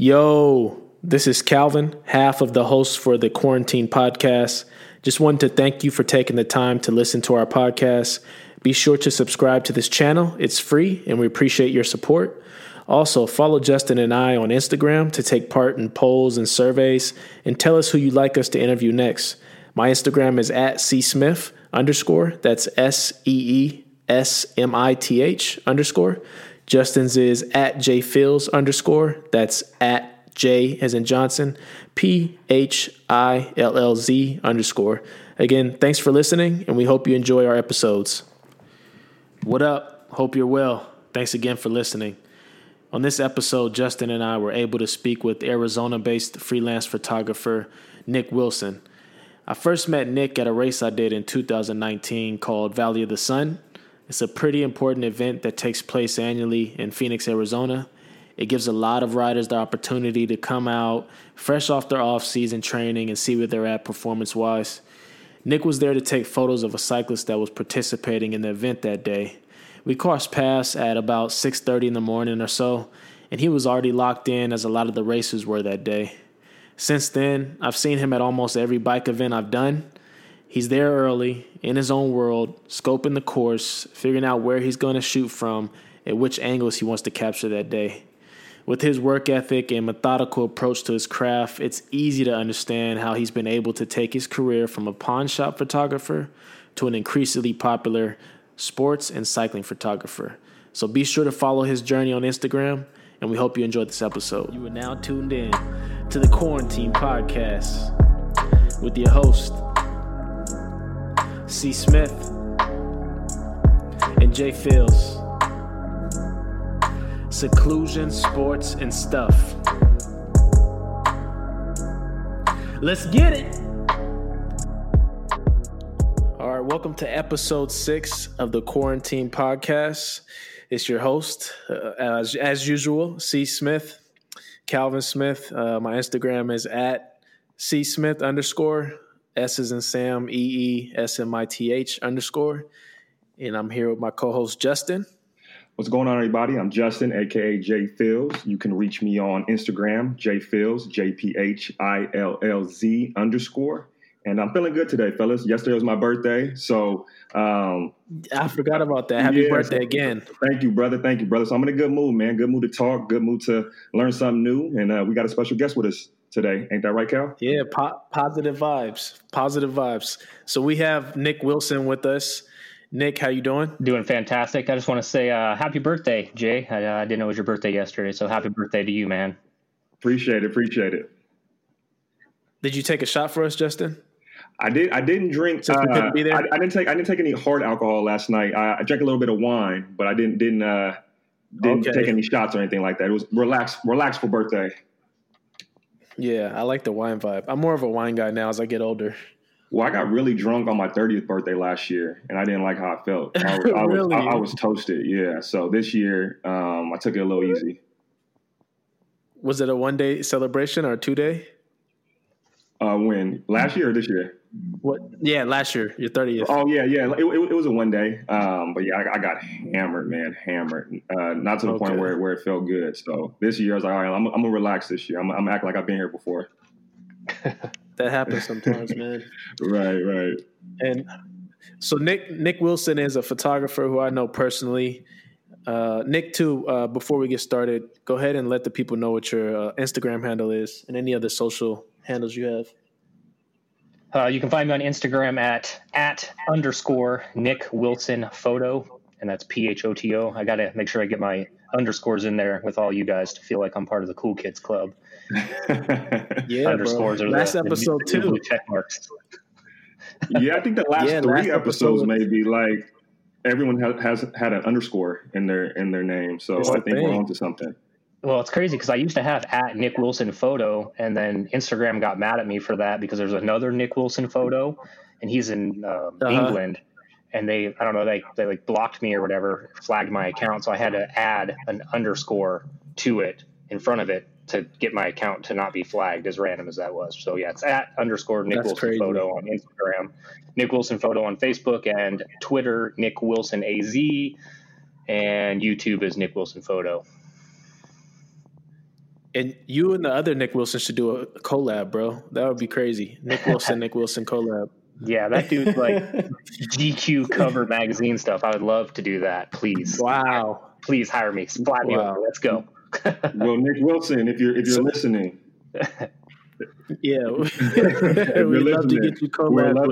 Yo, this is Calvin, half of the hosts for the Quarantine Podcast. Just wanted to thank you for taking the time to listen to our podcast. Be sure to subscribe to this channel. It's free, and we appreciate your support. Also, follow Justin and I on Instagram to take part in polls and surveys and tell us who you'd like us to interview next. My Instagram is at csmith_. That's SEESMITH_. Justin's is at J. Phillz _ That's at J as in Johnson, PHILLZ_. Again, thanks for listening, and we hope you enjoy our episodes. What up? Hope you're well. Thanks again for listening. On this episode, Justin and I were able to speak with Arizona-based freelance photographer Nick Wilson. I first met Nick at a race I did in 2019 called Valley of the Sun. It's a pretty important event that takes place annually in Phoenix, Arizona. It gives a lot of riders the opportunity to come out fresh off their off-season training and see where they're at performance-wise. Nick was there to take photos of a cyclist that was participating in the event that day. We crossed paths at about 6:30 in the morning or so, and he was already locked in as a lot of the races were that day. Since then, I've seen him at almost every bike event I've done. He's there early, in his own world, scoping the course, figuring out where he's going to shoot from and which angles he wants to capture that day. With his work ethic and methodical approach to his craft, it's easy to understand how he's been able to take his career from a pawn shop photographer to an increasingly popular sports and cycling photographer. So be sure to follow his journey on Instagram, and we hope you enjoyed this episode. You are now tuned in to the Quarantine Podcast with your host, C. Smith and J. Phillz. Seclusion, sports, and stuff. Let's get it. All right, welcome to episode 6 of the Quarantine Podcast. It's your host, as usual, C. Smith, Calvin Smith. My Instagram is at csmith _ S as in Sam, EESMITH _ And I'm here with my co-host, Justin. What's going on, everybody? I'm Justin, a.k.a. J. Phillz. You can reach me on Instagram, J. Phillz, JPHILLZ _ And I'm feeling good today, fellas. Yesterday was my birthday, so... I forgot about that. Happy birthday again. Thank you, brother. Thank you, brother. So I'm in a good mood, man. Good mood to talk, good mood to learn something new. And we got a special guest with us today. Ain't that right, Cal? Yeah, positive vibes. Positive vibes. So we have Nick Wilson with us. Nick, how you doing? Doing fantastic. I just want to say happy birthday, Jay. I didn't know it was your birthday yesterday, so happy birthday to you, man. Appreciate it. Did you take a shot for us, Justin? I didn't drink. Since we couldn't be there? I didn't take any hard alcohol last night. I drank a little bit of wine, but I didn't take any shots or anything like that. It was relaxed for birthday. Yeah, I like the wine vibe. I'm more of a wine guy now as I get older. Well, I got really drunk on my 30th birthday last year, and I didn't like how I felt. Really? I was toasted, yeah. So this year, I took it a little easy. Was it a one-day celebration or a two-day? When? Last year or this year? What? Yeah, last year, your 30th. Oh, yeah. It was a one-day. But, yeah, I got hammered, man, hammered. Not to the point where it felt good. So this year, I was like, all right, I'm going to relax this year. I'm going to act like I've been here before. That happens sometimes, man. Right. And so Nick Wilson is a photographer who I know personally. Nick, too, before we get started, go ahead and let the people know what your Instagram handle is and any other social handles you have. You can find me on Instagram at _ Nick Wilson Photo, and that's PHOTO. I got to make sure I get my underscores in there with all you guys to feel like I'm part of the cool kids club. Yeah, underscores bro. Are last the, episode the two check marks. Yeah, I think the last three episodes maybe like everyone has had an underscore in their name, so it's I think we're onto something. Well, it's crazy because I used to have at Nick Wilson Photo, and then Instagram got mad at me for that because there's another Nick Wilson Photo, and he's in England. And they like blocked me or whatever, flagged my account. So I had to add an underscore to it in front of it to get my account to not be flagged, as random as that was. So yeah, it's at _ Nick Wilson Photo on Instagram, Nick Wilson Photo on Facebook and Twitter, Nick Wilson AZ, and YouTube is Nick Wilson Photo. And you and the other Nick Wilson should do a collab, bro. That would be crazy. Nick Wilson, Nick Wilson collab. Yeah, that dude's like GQ cover magazine stuff. I would love to do that. Please. Wow. Please hire me. Fly me over. Let's go. Well, Nick Wilson, if you're listening. Yeah. We'd love to get you collab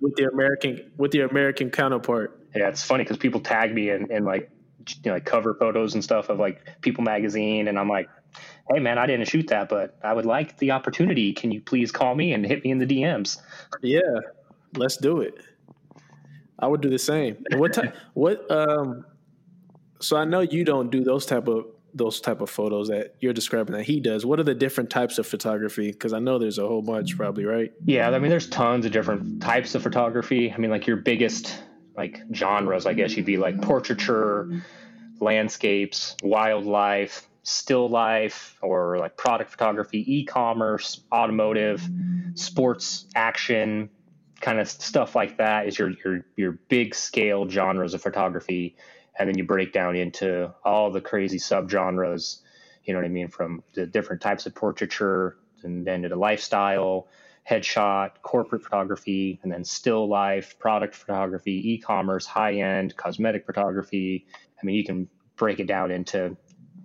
with the American counterpart. Yeah, it's funny because people tag me and like, you know, like cover photos and stuff of like People Magazine, and I'm like, hey man, I didn't shoot that, but I would like the opportunity. Can you please call me and hit me in the DMs? Yeah, let's do it. I would do the same. And what time? What? So I know you don't do those type of photos that you're describing that he does. What are the different types of photography? Because I know there's a whole bunch, probably, right? Yeah, I mean, there's tons of different types of photography. I mean, like your biggest like genres, I guess you'd be like portraiture, landscapes, wildlife, still life, or like product photography, e-commerce, automotive, sports, action, kind of stuff like that is your big scale genres of photography. And then you break down into all the crazy subgenres, you know what I mean? From the different types of portraiture and then to the lifestyle, headshot, corporate photography, and then still life, product photography, e-commerce, high-end, cosmetic photography. I mean, you can break it down into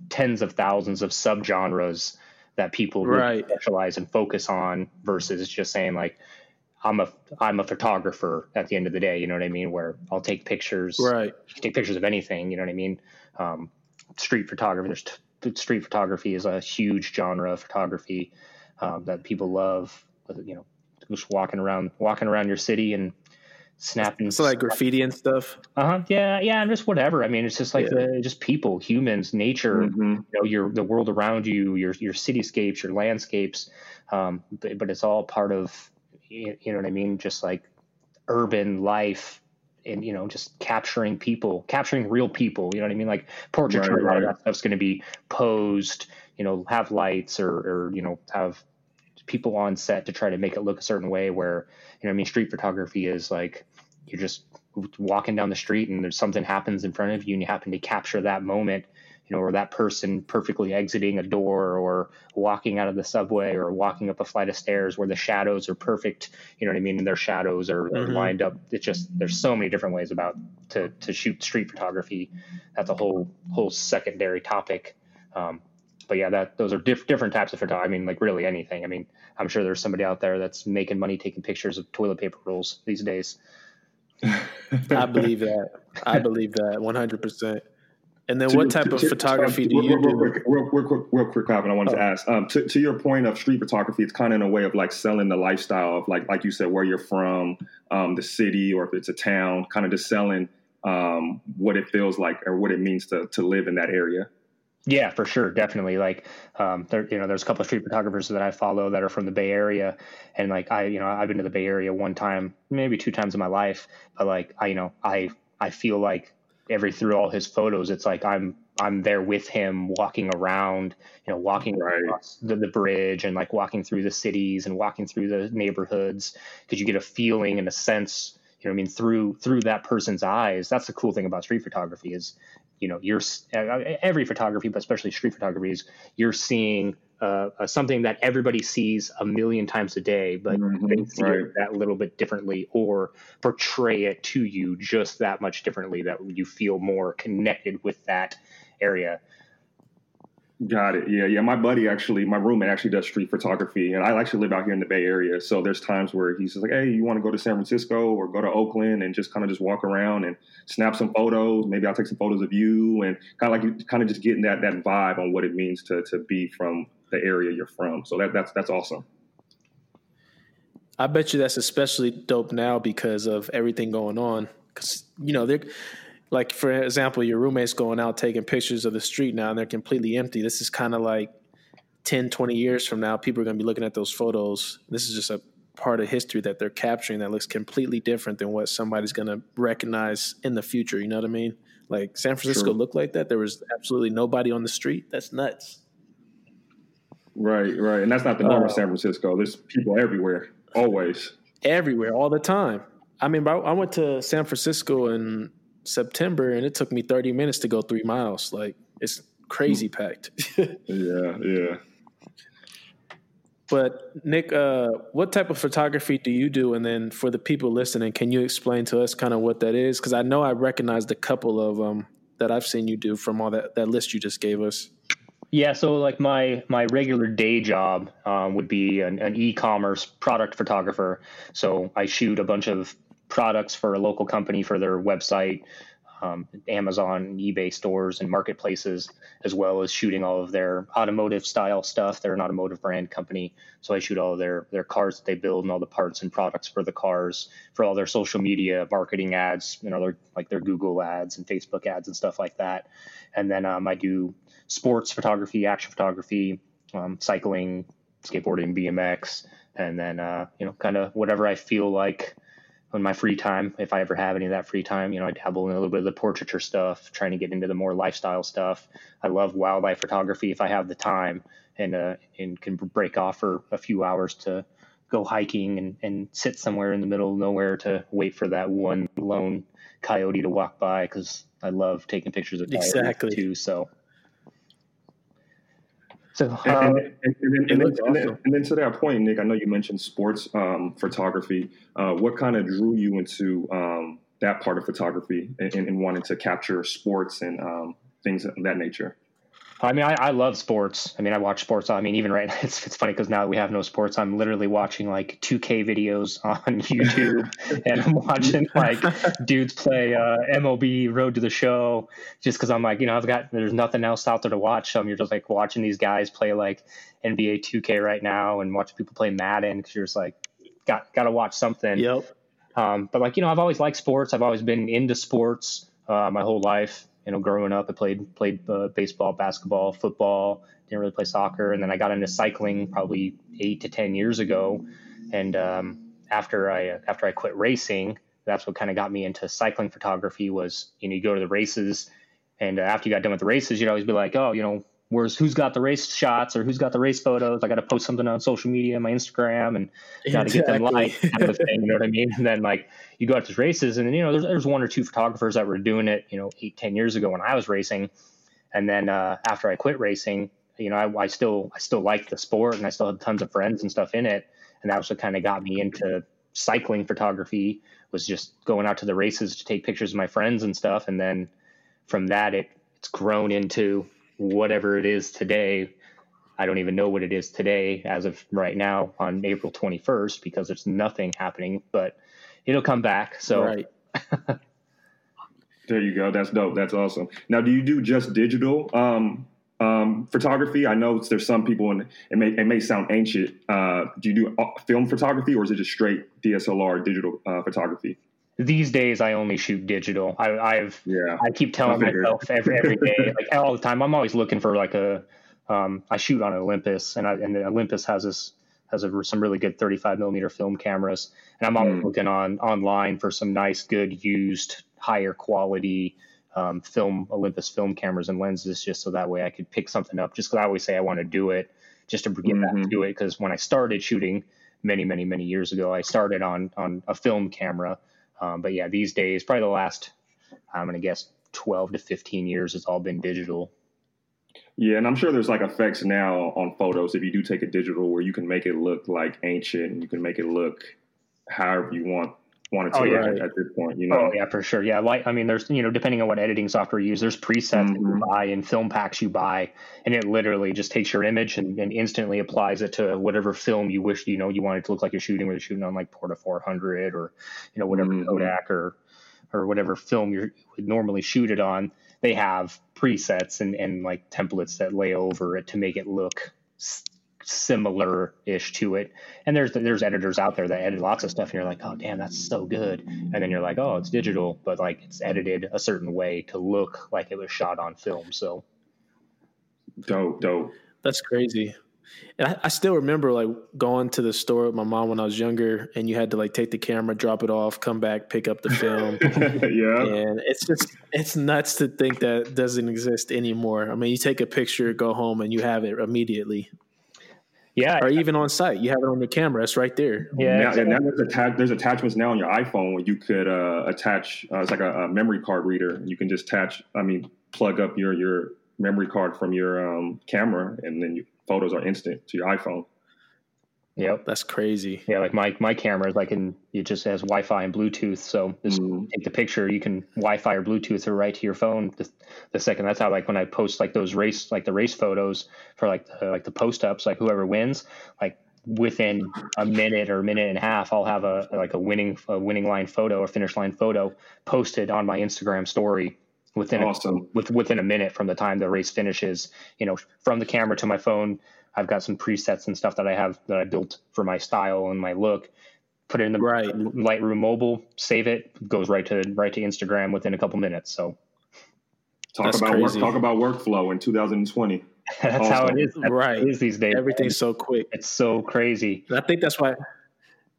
tens of thousands of subgenres that people really specialize and focus on versus just saying like, I'm a photographer at the end of the day, you know what I mean? Where I'll take pictures, take pictures of anything, you know what I mean? Street photography, street photography is a huge genre of photography that people love. You know, just walking around your city and snapping. It's like graffiti and stuff. Yeah, and just whatever. I mean, it's just like just people, humans, nature. Mm-hmm. You know, the world around you, your cityscapes, your landscapes. But it's all part of, you know what I mean, just like urban life, and you know, just capturing people, capturing real people. You know what I mean, like portraiture. A lot of that stuff's going to be posed. You know, have lights or you know have people on set to try to make it look a certain way where, you know what I mean, street photography is like, you're just walking down the street and there's something happens in front of you and you happen to capture that moment, you know, or that person perfectly exiting a door or walking out of the subway or walking up a flight of stairs where the shadows are perfect, you know what I mean? And their shadows are lined up. It's just, there's so many different ways to shoot street photography. That's a whole secondary topic. But yeah, those are different types of photography. I mean, like really anything. I mean, I'm sure there's somebody out there that's making money taking pictures of toilet paper rolls these days. I believe that 100%. And then what type of photography do you do? Real quick, Calvin, I wanted to ask. To your point of street photography, it's kind of in a way of like selling the lifestyle of like you said, where you're from, the city, or if it's a town, kind of just selling what it feels like or what it means to live in that area. Yeah, for sure. Definitely. Like, there's a couple of street photographers that I follow that are from the Bay Area. And like, I've been to the Bay Area one time, maybe two times in my life. But like, I feel like through all his photos, it's like, I'm there with him walking around, you know, walking across the bridge and like walking through the cities and walking through the neighborhoods. 'Cause you get a feeling and a sense, you know what I mean? Through that person's eyes. That's the cool thing about street photography is, you know, every photography, but especially street photography, is you're seeing something that everybody sees a million times a day, but they see it that little bit differently or portray it to you just that much differently that you feel more connected with that area. Got it. Yeah. My roommate actually does street photography, and I actually live out here in the Bay Area. So there's times where he's just like, hey, you want to go to San Francisco or go to Oakland and just kind of just walk around and snap some photos. Maybe I'll take some photos of you, and kind of just getting that vibe on what it means to be from the area you're from. So that's awesome. I bet you that's especially dope now because of everything going on. 'Cause you know, they're, like, for example, your roommate's going out taking pictures of the street now, and they're completely empty. This is kind of like 10, 20 years from now, people are going to be looking at those photos. This is just a part of history that they're capturing that looks completely different than what somebody's going to recognize in the future. You know what I mean? Like, San Francisco looked like that. There was absolutely nobody on the street. That's nuts. Right. And that's not the norm of San Francisco. There's people everywhere, always. Everywhere, all the time. I mean, I went to San Francisco in September, and it took me 30 minutes to go 3 miles. Like, it's crazy packed. Yeah. But Nick, what type of photography do you do? And then for the people listening, can you explain to us kind of what that is? Because I know I recognized a couple of that I've seen you do from all that list you just gave us. Yeah, so like my regular day job would be an e-commerce product photographer. So I shoot a bunch of products for a local company for their website, Amazon, eBay stores, and marketplaces, as well as shooting all of their automotive style stuff. They're an automotive brand company, so I shoot all of their cars that they build and all the parts and products for the cars, for all their social media marketing ads, their Google ads and Facebook ads and stuff like that. And then I do sports photography, action photography, cycling, skateboarding, BMX, and then kind of whatever I feel like in my free time, if I ever have any of that free time. I dabble in a little bit of the portraiture stuff, trying to get into the more lifestyle stuff. I love wildlife photography if I have the time and can break off for a few hours to go hiking and sit somewhere in the middle of nowhere to wait for that one lone coyote to walk by, because I love taking pictures of coyotes too. And then to that point, Nick, I know you mentioned sports photography. What kind of drew you into that part of photography and wanting to capture sports and things of that nature? I mean, I love sports. I mean, I watch sports. I mean, even right now, it's funny because now that we have no sports, I'm literally watching like 2K videos on YouTube and I'm watching like dudes play MLB Road to the Show, just because I'm like, there's nothing else out there to watch. So you're just like watching these guys play like NBA 2K right now and watching people play Madden, because you're just like, got to watch something. Yep. But I've always liked sports. I've always been into sports my whole life. Growing up, I played baseball, basketball, football, didn't really play soccer. And then I got into cycling probably 8 to 10 years ago. And after I quit racing, that's what kind of got me into cycling photography was, you go to the races, and after you got done with the races, you'd always be like, oh, who's got the race shots or who's got the race photos? I got to post something on social media, my Instagram, and got to get them liked. Kind of thing, you know what I mean? And then you go out to races, and then, there's one or two photographers that were doing it, 8, 10 years ago when I was racing. And then after I quit racing, I still liked the sport, and I still had tons of friends and stuff in it. And that was what kind of got me into cycling photography, was just going out to the races to take pictures of my friends and stuff. And then from that, it's grown into whatever it is today. I don't even know what it is today as of right now on April 21st, because there's nothing happening, but it'll come back. So right. There you go. That's dope. That's awesome. Now, do you do just digital photography? I know there's some people, and it may sound ancient. Do you do film photography, or is it just straight DSLR digital photography? These days, I only shoot digital. I keep telling myself every day, all the time. I'm always looking for I shoot on Olympus, and the Olympus has some really good 35 millimeter film cameras, and I'm always looking online for some nice, good, used, higher quality Olympus film cameras and lenses, just so that way I could pick something up. Just because I always say I want to do it, just to get back to do it. Because when I started shooting many years ago, I started on a film camera. But yeah, these days, probably the last, I'm going to guess 12 to 15 years, it's all been digital. Yeah. And I'm sure there's effects now on photos, if you do take a digital, where you can make it look ancient, and you can make it look however you want it to at this point, Oh yeah, for sure. Yeah. There's, depending on what editing software you use, there's presets that you buy and film packs you buy, and it literally just takes your image and instantly applies it to whatever film you wish, you want it to look like you're shooting, whether you're shooting on Porta 400 or, whatever Kodak or whatever film you would normally shoot it on. They have presets and templates that lay over it to make it look similar-ish to it. And there's editors out there that edit lots of stuff, and you're like, oh damn, that's so good. And then you're like, oh, it's digital, but it's edited a certain way to look like it was shot on film. So dope. That's crazy. And I still remember going to the store with my mom when I was younger, and you had to take the camera, drop it off, come back, pick up the film. Yeah. And it's nuts to think that doesn't exist anymore. You take a picture, go home, and you have it immediately. Yeah, or even on site, you have it on your camera. It's right there. Yeah, exactly. And now there's attachments now on your iPhone where you could attach. It's a memory card reader. You can just plug up your memory card from your camera, and then your photos are instant to your iPhone. Yep, that's crazy. Yeah, like my camera, like it just has Wi-Fi and Bluetooth. So just take the picture, you can Wi-Fi or Bluetooth it right to your phone the second. That's how, like, when I post like those race, like the race photos for like the post ups, like whoever wins, like within a minute or a minute and a half, I'll have a winning line photo or finish line photo posted on my Instagram story. Within a minute from the time the race finishes, you know, from the camera to my phone. I've got some presets and stuff that I built for my style and my look. Put it in the Lightroom Mobile, save it, goes right to Instagram within a couple minutes. So talk about workflow in 2020. That's how it is. Right. It is these days. Everything's so quick. It's so crazy. And I think that's why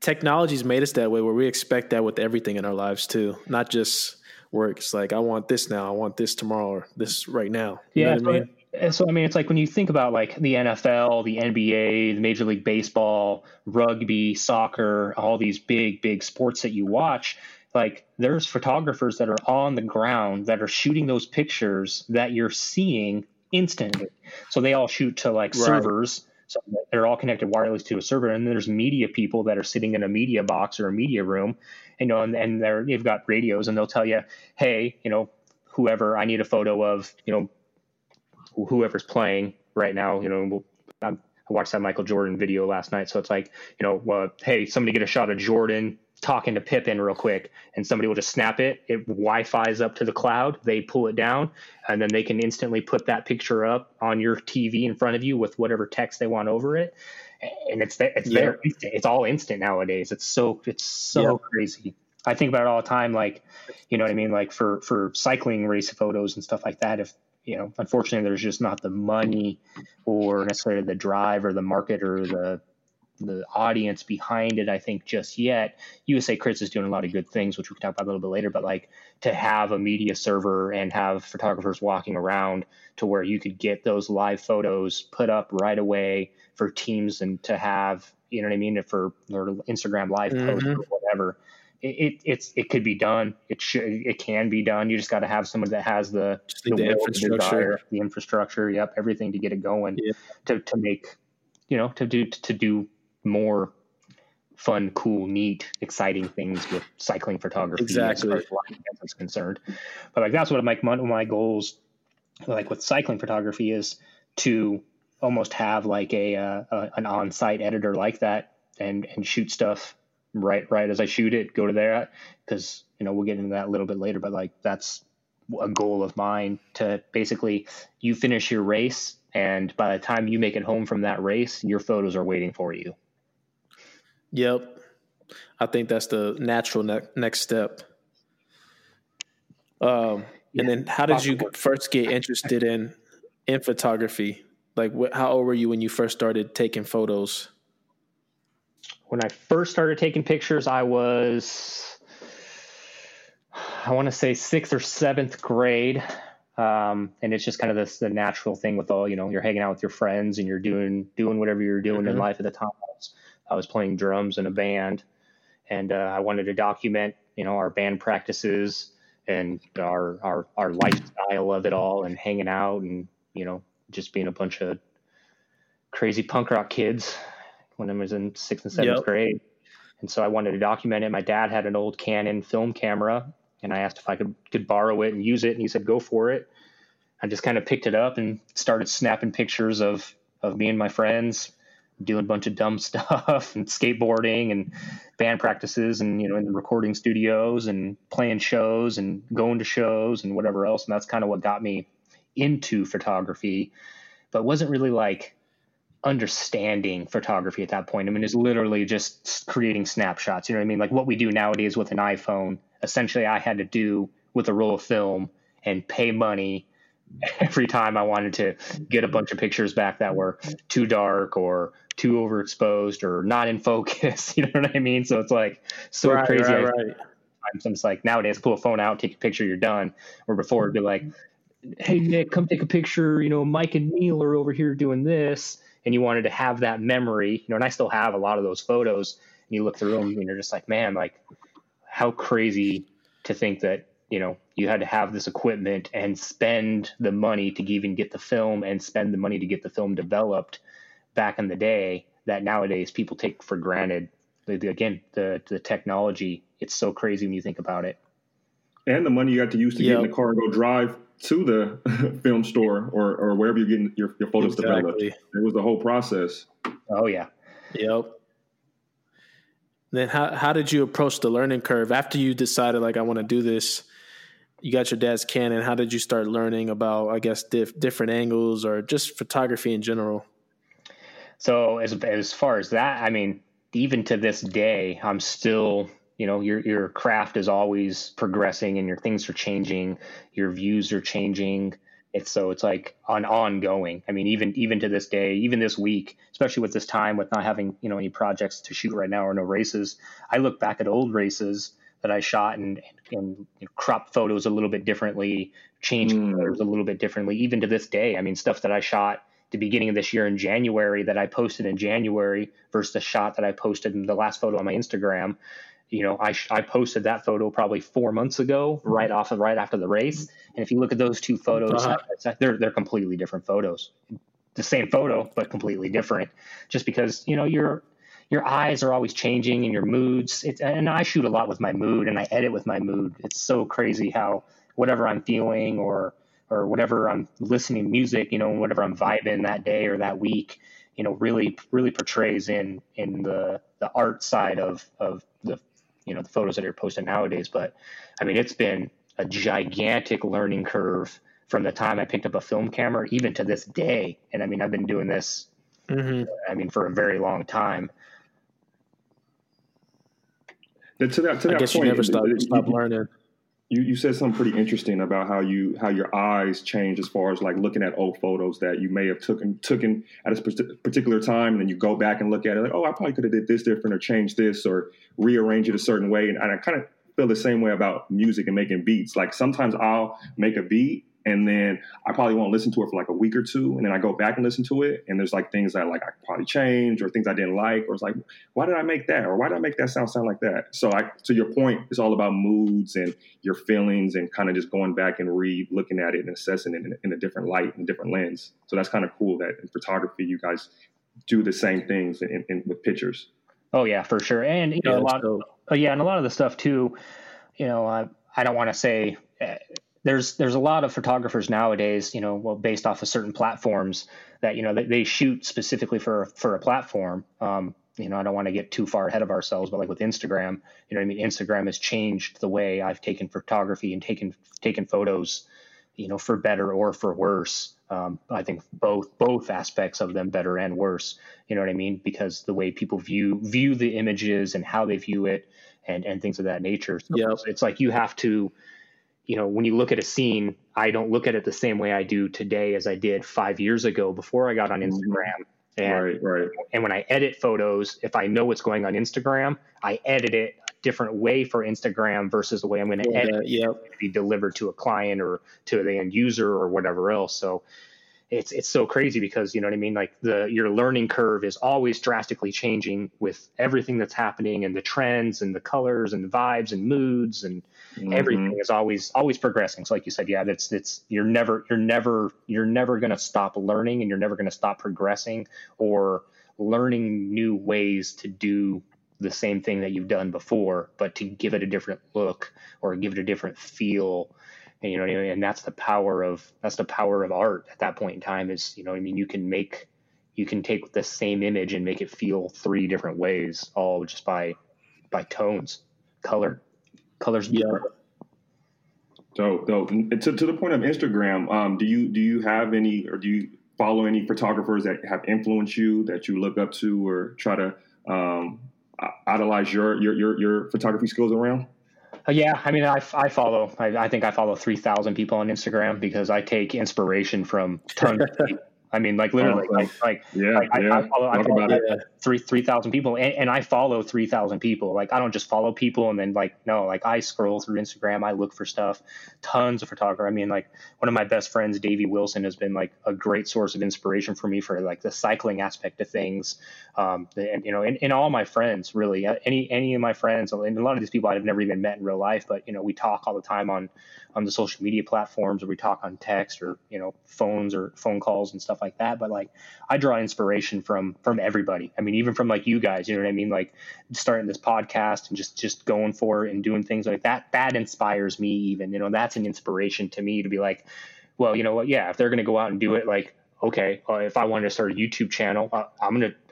technology's made us that way, where we expect that with everything in our lives too, not just work. It's like, I want this now, I want this tomorrow, or this right now. You know what I mean? And so, I mean, it's like when you think about like the NFL, the NBA, the Major League Baseball, rugby, soccer, all these big, big sports that you watch, like there's photographers that are on the ground that are shooting those pictures that you're seeing instantly. So they all shoot to like servers. So they're all connected wireless to a server. And then there's media people that are sitting in a media box or a media room, you know, and they've got radios, and they'll tell you, hey, you know, whoever, I need a photo of, you know, whoever's playing right now. You know, I watched that Michael Jordan video last night. So it's like, you know, hey, somebody get a shot of Jordan talking to Pippen real quick, and somebody will just snap it. It Wi-Fi's up to the cloud. They pull it down, and then they can instantly put that picture up on your TV in front of you with whatever text they want over it. And it's there. It's all instant nowadays. It's so crazy. I think about it all the time. Like, you know what I mean? Like for cycling race photos and stuff like that, if, you know, unfortunately, there's just not the money or necessarily the drive or the market or the audience behind it, I think, just yet. USA Crits is doing a lot of good things, which we can talk about a little bit later, but like to have a media server and have photographers walking around to where you could get those live photos put up right away for teams and to have, you know what I mean, for Instagram live posts or whatever. It could be done. It can be done. You just got to have someone that has the infrastructure, the infrastructure. Yep, everything to get it going to make, you know, to do more fun, cool, neat, exciting things with cycling photography. Exactly, as far as is concerned. But like that's what one of my goals, like with cycling photography, is to almost have like an on-site editor like that and shoot stuff. Right as I shoot it, go to there, because, you know, we'll get into that a little bit later, but like that's a goal of mine, to basically you finish your race, and by the time you make it home from that race, your photos are waiting for you. Yep. I think that's the natural next step. And then how did you first get interested in photography? Like how old were you when you first started taking photos? When I first started taking pictures, I was, I want to say 6th or 7th grade. And it's just kind of the natural thing with all, you know, you're hanging out with your friends and you're doing whatever you're doing in life at the time. I was playing drums in a band, and I wanted to document, you know, our band practices and our lifestyle of it all, and hanging out and, you know, just being a bunch of crazy punk rock kids when I was in 6th and 7th grade. And so I wanted to document it. My dad had an old Canon film camera, and I asked if I could borrow it and use it. And he said, go for it. I just kind of picked it up and started snapping pictures of me and my friends doing a bunch of dumb stuff and skateboarding and band practices and, you know, in the recording studios and playing shows and going to shows and whatever else. And that's kind of what got me into photography, but wasn't really like understanding photography at that point. I mean, it's literally just creating snapshots. You know what I mean? Like what we do nowadays with an iPhone, essentially I had to do with a roll of film and pay money every time I wanted to get a bunch of pictures back that were too dark or too overexposed or not in focus. You know what I mean? So it's like so crazy. Right. It's like nowadays, pull a phone out, take a picture, you're done. Or before it'd be like, hey, Nick, come take a picture. You know, Mike and Neil are over here doing this. And you wanted to have that memory, you know, and I still have a lot of those photos, and you look through them and you're just like, man, like how crazy to think that you know, you had to have this equipment and spend the money to even get the film and spend the money to get the film developed back in the day that nowadays people take for granted. Again, the technology, it's so crazy when you think about it. And the money you got to use to get in the car and go drive to the film store or wherever you're getting your photos developed. It was the whole process. Oh, yeah. Yep. Then how did you approach the learning curve after you decided, like, I want to do this? You got your dad's Canon. How did you start learning about, I guess, different angles or just photography in general? So as far as that, I mean, even to this day, I'm still, you know, your craft is always progressing and your things are changing, your views are changing. It's like an ongoing. I mean, even to this day, even this week, especially with this time, with not having, you know, any projects to shoot right now or no races, I look back at old races that I shot and you know, crop photos a little bit differently, change colors a little bit differently, even to this day. I mean, stuff that I shot the beginning of this year in January that I posted in January versus the shot that I posted in the last photo on my Instagram. You know, I posted that photo probably 4 months ago, right after the race. And if you look at those two photos, they're completely different photos. The same photo, but completely different. Just because, you know, your eyes are always changing and your moods. And I shoot a lot with my mood and I edit with my mood. It's so crazy how whatever I'm feeling or whatever I'm listening to music, you know, whatever I'm vibing that day or that week, you know, really portrays in the art side of the, you know, the photos that are posted nowadays. But I mean, it's been a gigantic learning curve from the time I picked up a film camera, even to this day. And I mean, I've been doing this, I mean, for a very long time. And to that I guess point, you never stop learning. You said something pretty interesting about how your eyes change as far as like looking at old photos that you may have taken at a particular time, and then you go back and look at it like, oh, I probably could have did this different or changed this or rearrange it a certain way. And I kind of feel the same way about music and making beats. Like sometimes I'll make a beat and then I probably won't listen to it for like a week or two, and then I go back and listen to it, and there's like things that like I probably changed or things I didn't like, or it's like, why did I make that? Or why did I make that sound like that? So to your point, it's all about moods and your feelings and kind of just going back and re-looking at it and assessing it in a different light and different lens. So that's kind of cool that in photography, you guys do the same things with pictures. Oh yeah, for sure. And you know, and a lot of the stuff too, you know, I don't want to say, There's a lot of photographers nowadays, you know, well, based off of certain platforms that, you know, they shoot specifically for a platform. You know, I don't want to get too far ahead of ourselves, but like with Instagram, you know what I mean? Instagram has changed the way I've taken photography and taken photos, you know, for better or for worse. I think both aspects of them, better and worse, you know what I mean? Because the way people view the images and how they view it and things of that nature. So it's like you have to, you know, when you look at a scene, I don't look at it the same way I do today as I did 5 years ago before I got on Instagram. And, right. And when I edit photos, if I know what's going on Instagram, I edit it a different way for Instagram versus the way I'm going to edit it to be delivered to a client or to the end user or whatever else. So it's so crazy because, you know what I mean? Like your learning curve is always drastically changing with everything that's happening and the trends and the colors and vibes and moods and everything is always progressing. So like you said, you're never going to stop learning, and you're never going to stop progressing or learning new ways to do the same thing that you've done before, but to give it a different look or give it a different feel. And, you know what I mean? And that's the power of art at that point in time is, you know what I mean? You can take the same image and make it feel three different ways, all just by tones, colors. Yeah. So to the point of Instagram, do you have any, or do you follow any photographers that have influenced you that you look up to or try to, idolize your photography skills around? Yeah, I mean, I think I follow 3,000 people on Instagram because I take inspiration from tons of I mean, like literally, I follow 3,000 people, and I follow 3,000 people. Like, I don't just follow people and then I scroll through Instagram. I look for stuff, tons of photographer. I mean, like one of my best friends, Davey Wilson, has been like a great source of inspiration for me for like the cycling aspect of things. And all my friends, really, any of my friends, and a lot of these people I've never even met in real life, but we talk all the time on the social media platforms, or we talk on text or, phones or phone calls and stuff like that. But like, I draw inspiration from everybody. I mean, even from like you guys, you know what I mean? Like starting this podcast and just going for it and doing things like that, that inspires me even, that's an inspiration to me to be like, well, you know what? Yeah. If they're going to go out and do it, like, okay, if I wanted to start a YouTube channel,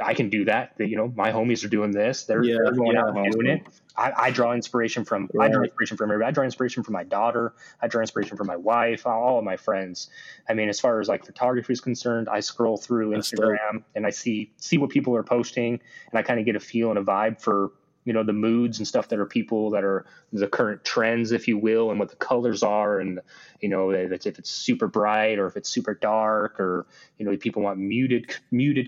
I can do that. My homies are doing this. They're going out and doing it. I draw inspiration from, I draw inspiration from everybody. I draw inspiration from my daughter. I draw inspiration from my wife, all of my friends. I mean, as far as like photography is concerned, I scroll through Instagram and I see what people are posting, and I kind of get a feel and a vibe for, the moods and stuff that are people that are the current trends, if you will, and what the colors are. And, if it's super bright or if it's super dark, or, people want muted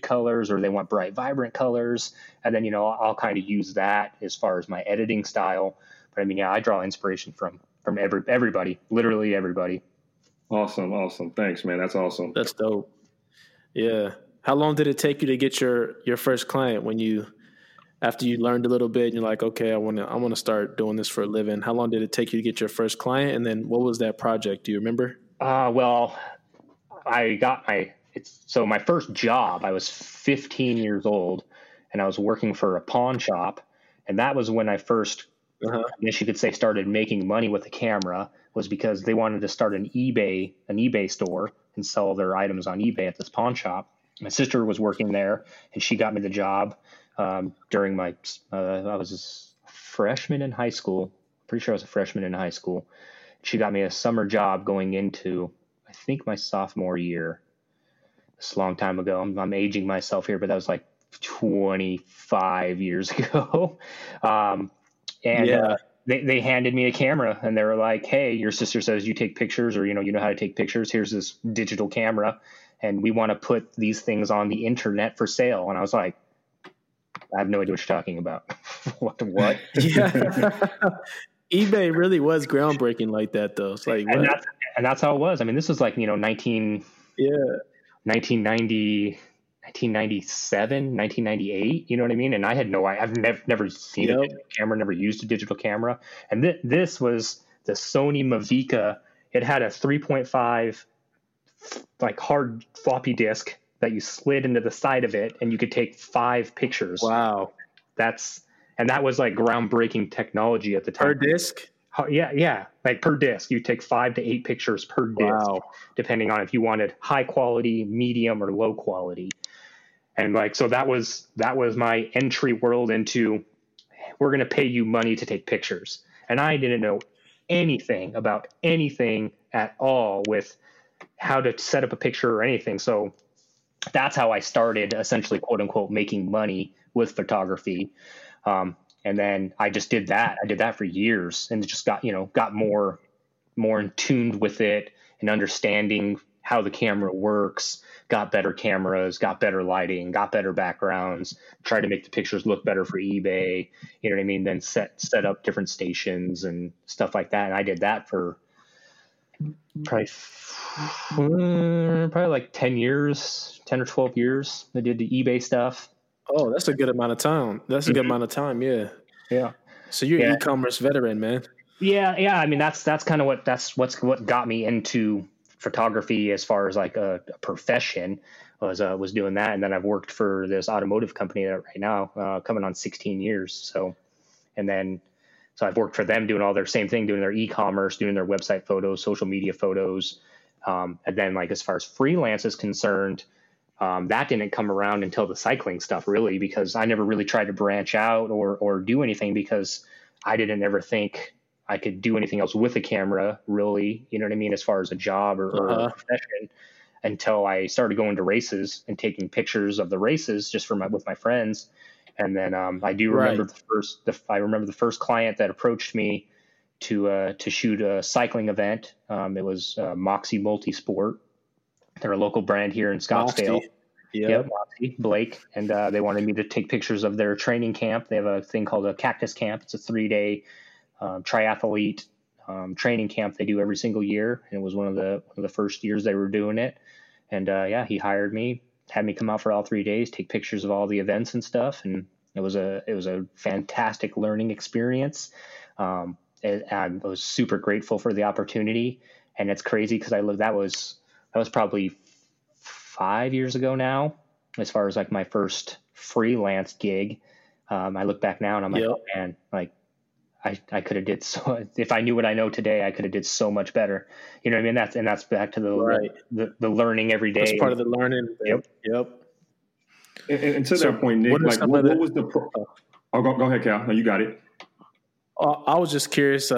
colors, or they want bright, vibrant colors. And then, I'll kind of use that as far as my editing style. But I mean, yeah, I draw inspiration from everybody, literally everybody. Awesome. Thanks, man. That's awesome. That's dope. Yeah. How long did it take you to get your first client after you learned a little bit and you're like, okay, I want to start doing this for a living? How long did it take you to get your first client? And then what was that project? Do you remember? So my first job, I was 15 years old and I was working for a pawn shop. And that was when I first, I guess you could say, started making money with the camera, was because they wanted to start an eBay store and sell their items on eBay at this pawn shop. My sister was working there and she got me the job. During my, I was a freshman in high school. Pretty sure I was a freshman in high school. She got me a summer job going into, I think, my sophomore year. It's a long time ago. I'm aging myself here, but that was like 25 years ago. They handed me a camera and they were like, hey, your sister says you take pictures, or, you know how to take pictures. Here's this digital camera, and we want to put these things on the internet for sale. And I was like, I have no idea what you're talking about. What? Yeah. eBay really was groundbreaking like that, though. It's like, and that's how it was. I mean, this was like, 1997, 1998, you know what I mean? And I had I've never seen a digital camera, never used a digital camera. And this was the Sony Mavica. It had a 3.5 like hard floppy disk that you slid into the side of it, and you could take 5 pictures. Wow. That was like groundbreaking technology at the time. Per disc? Yeah. Like per disc, you take 5 to 8 pictures per disc, depending on if you wanted high quality, medium, or low quality. And like, so that was my entry world into, we're going to pay you money to take pictures. And I didn't know anything about anything at all with how to set up a picture or anything. So that's how I started, essentially, quote unquote, making money with photography. And then I just did that. I did that for years, and just got more in tune with it and understanding how the camera works, got better cameras, got better lighting, got better backgrounds, tried to make the pictures look better for eBay. You know what I mean? Then set up different stations and stuff like that. And I did that for probably like 10 or 12 years. I did the eBay stuff. Oh, that's a good amount of time. Yeah. So you're an e-commerce veteran, man. Yeah. I mean, that's kind of what got me into photography as far as like a profession was doing that. And then I've worked for this automotive company that right now coming on 16 years. So I've worked for them doing all their same thing, doing their e-commerce, doing their website photos, social media photos. And then like, as far as freelance is concerned, that didn't come around until the cycling stuff, really, because I never really tried to branch out or do anything, because I didn't ever think I could do anything else with a camera, really, you know what I mean, as far as a job or a profession, until I started going to races and taking pictures of the races just with my friends. And then I do remember the first client that approached me to shoot a cycling event. It was Moxie Multi Sport, They're a local brand here in Scottsdale. Moxie, Blake. And they wanted me to take pictures of their training camp. They have a thing called a cactus camp. It's a 3-day triathlete training camp they do every single year. And it was one of the first years they were doing it. And he hired me, had me come out for all 3 days, take pictures of all the events and stuff. And it was a fantastic learning experience. I was super grateful for the opportunity. And it's crazy because that was probably 5 years ago now, as far as like my first freelance gig. I look back now and I'm like, oh, man, like I could have did so. If I knew what I know today, I could have did so much better. You know what I mean? That's back to the learning every day. That's part of the learning. Yep. And to that point, Nick, what was the? Go ahead, Cal. No, you got it. I was just curious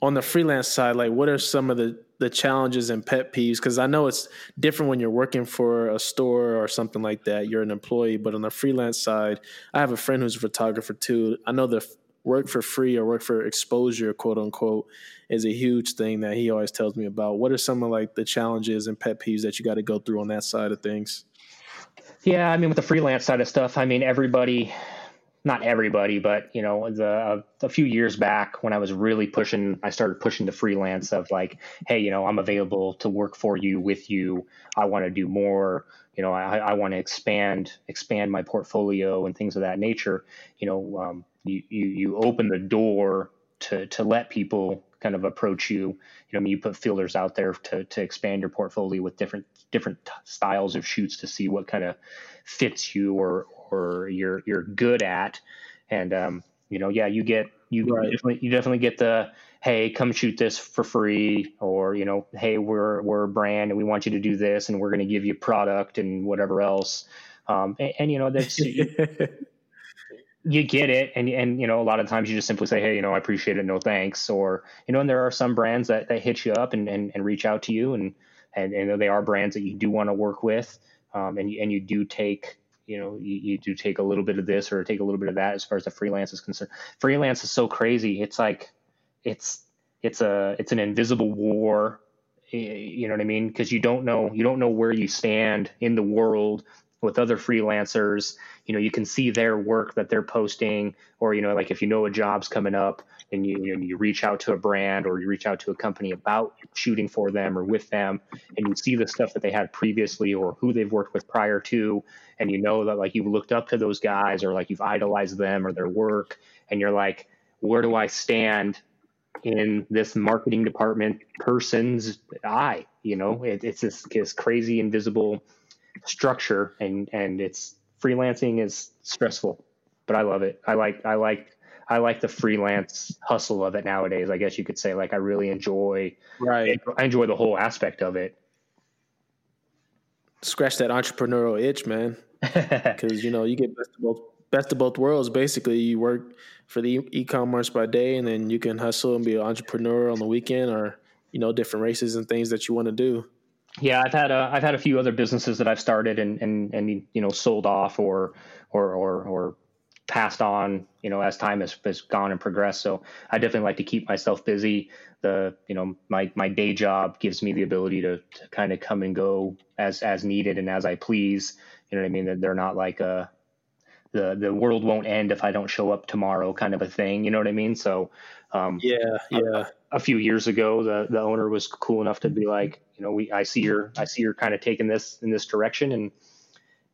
on the freelance side, like what are some of the challenges and pet peeves? Because I know it's different when you're working for a store or something like that. You're an employee, but on the freelance side, I have a friend who's a photographer too. I know the work for free or work for exposure, quote unquote, is a huge thing that he always tells me about. What are some of like the challenges and pet peeves that you got to go through on that side of things? Yeah, I mean, with the freelance side of stuff, I mean, everybody, not everybody, but, you know, a few years back when I was really I started pushing the freelance of like, hey, you know, I'm available to work for you, with you. I want to do more. You know, I want to expand my portfolio and things of that nature. You know, you open the door to let people kind of approach you. You know, I mean, you put fielders out there to expand your portfolio with different styles of shoots to see what kind of fits you or you're good at. And you know, yeah, you definitely get the, hey, come shoot this for free, or, you know, hey, we're a brand and we want you to do this and we're going to give you product and whatever else. And you know, that's you get it. And, you know, a lot of times you just simply say, hey, you know, I appreciate it. No, thanks. Or, you know, and there are some brands that hit you up and reach out to you. And they are brands that you do want to work with. And you do take, you know, you do take a little bit of this or take a little bit of that as far as the freelance is concerned. Freelance is so crazy. It's like, it's an invisible war. You know what I mean? 'Cause you don't know where you stand in the world with other freelancers. You know, you can see their work that they're posting, or, you know, like if you know a job's coming up and you reach out to a brand or you reach out to a company about shooting for them or with them, and you see the stuff that they had previously or who they've worked with prior to, and you know that like you've looked up to those guys or like you've idolized them or their work, and you're like, where do I stand in this marketing department person's eye? You know, it's this crazy invisible structure, and it's freelancing is stressful, but I love it. I like the freelance hustle of it nowadays, I guess you could say. Like, I really enjoy, right? I enjoy the whole aspect of it. Scratch that entrepreneurial itch, man, because you know, you get best of both worlds. Basically, you work for the e-commerce by day, and then you can hustle and be an entrepreneur on the weekend, or, you know, different races and things that you want to do. Yeah, I've had a few other businesses that I've started and you know, sold off or passed on, you know, as time has gone and progressed. So I definitely like to keep myself busy. You know, my day job gives me the ability to kind of come and go as needed and as I please. You know what I mean? They're not like the world won't end if I don't show up tomorrow kind of a thing. You know what I mean? So a few years ago, the owner was cool enough to be like, you know, I see you're kind of taking this in this direction, and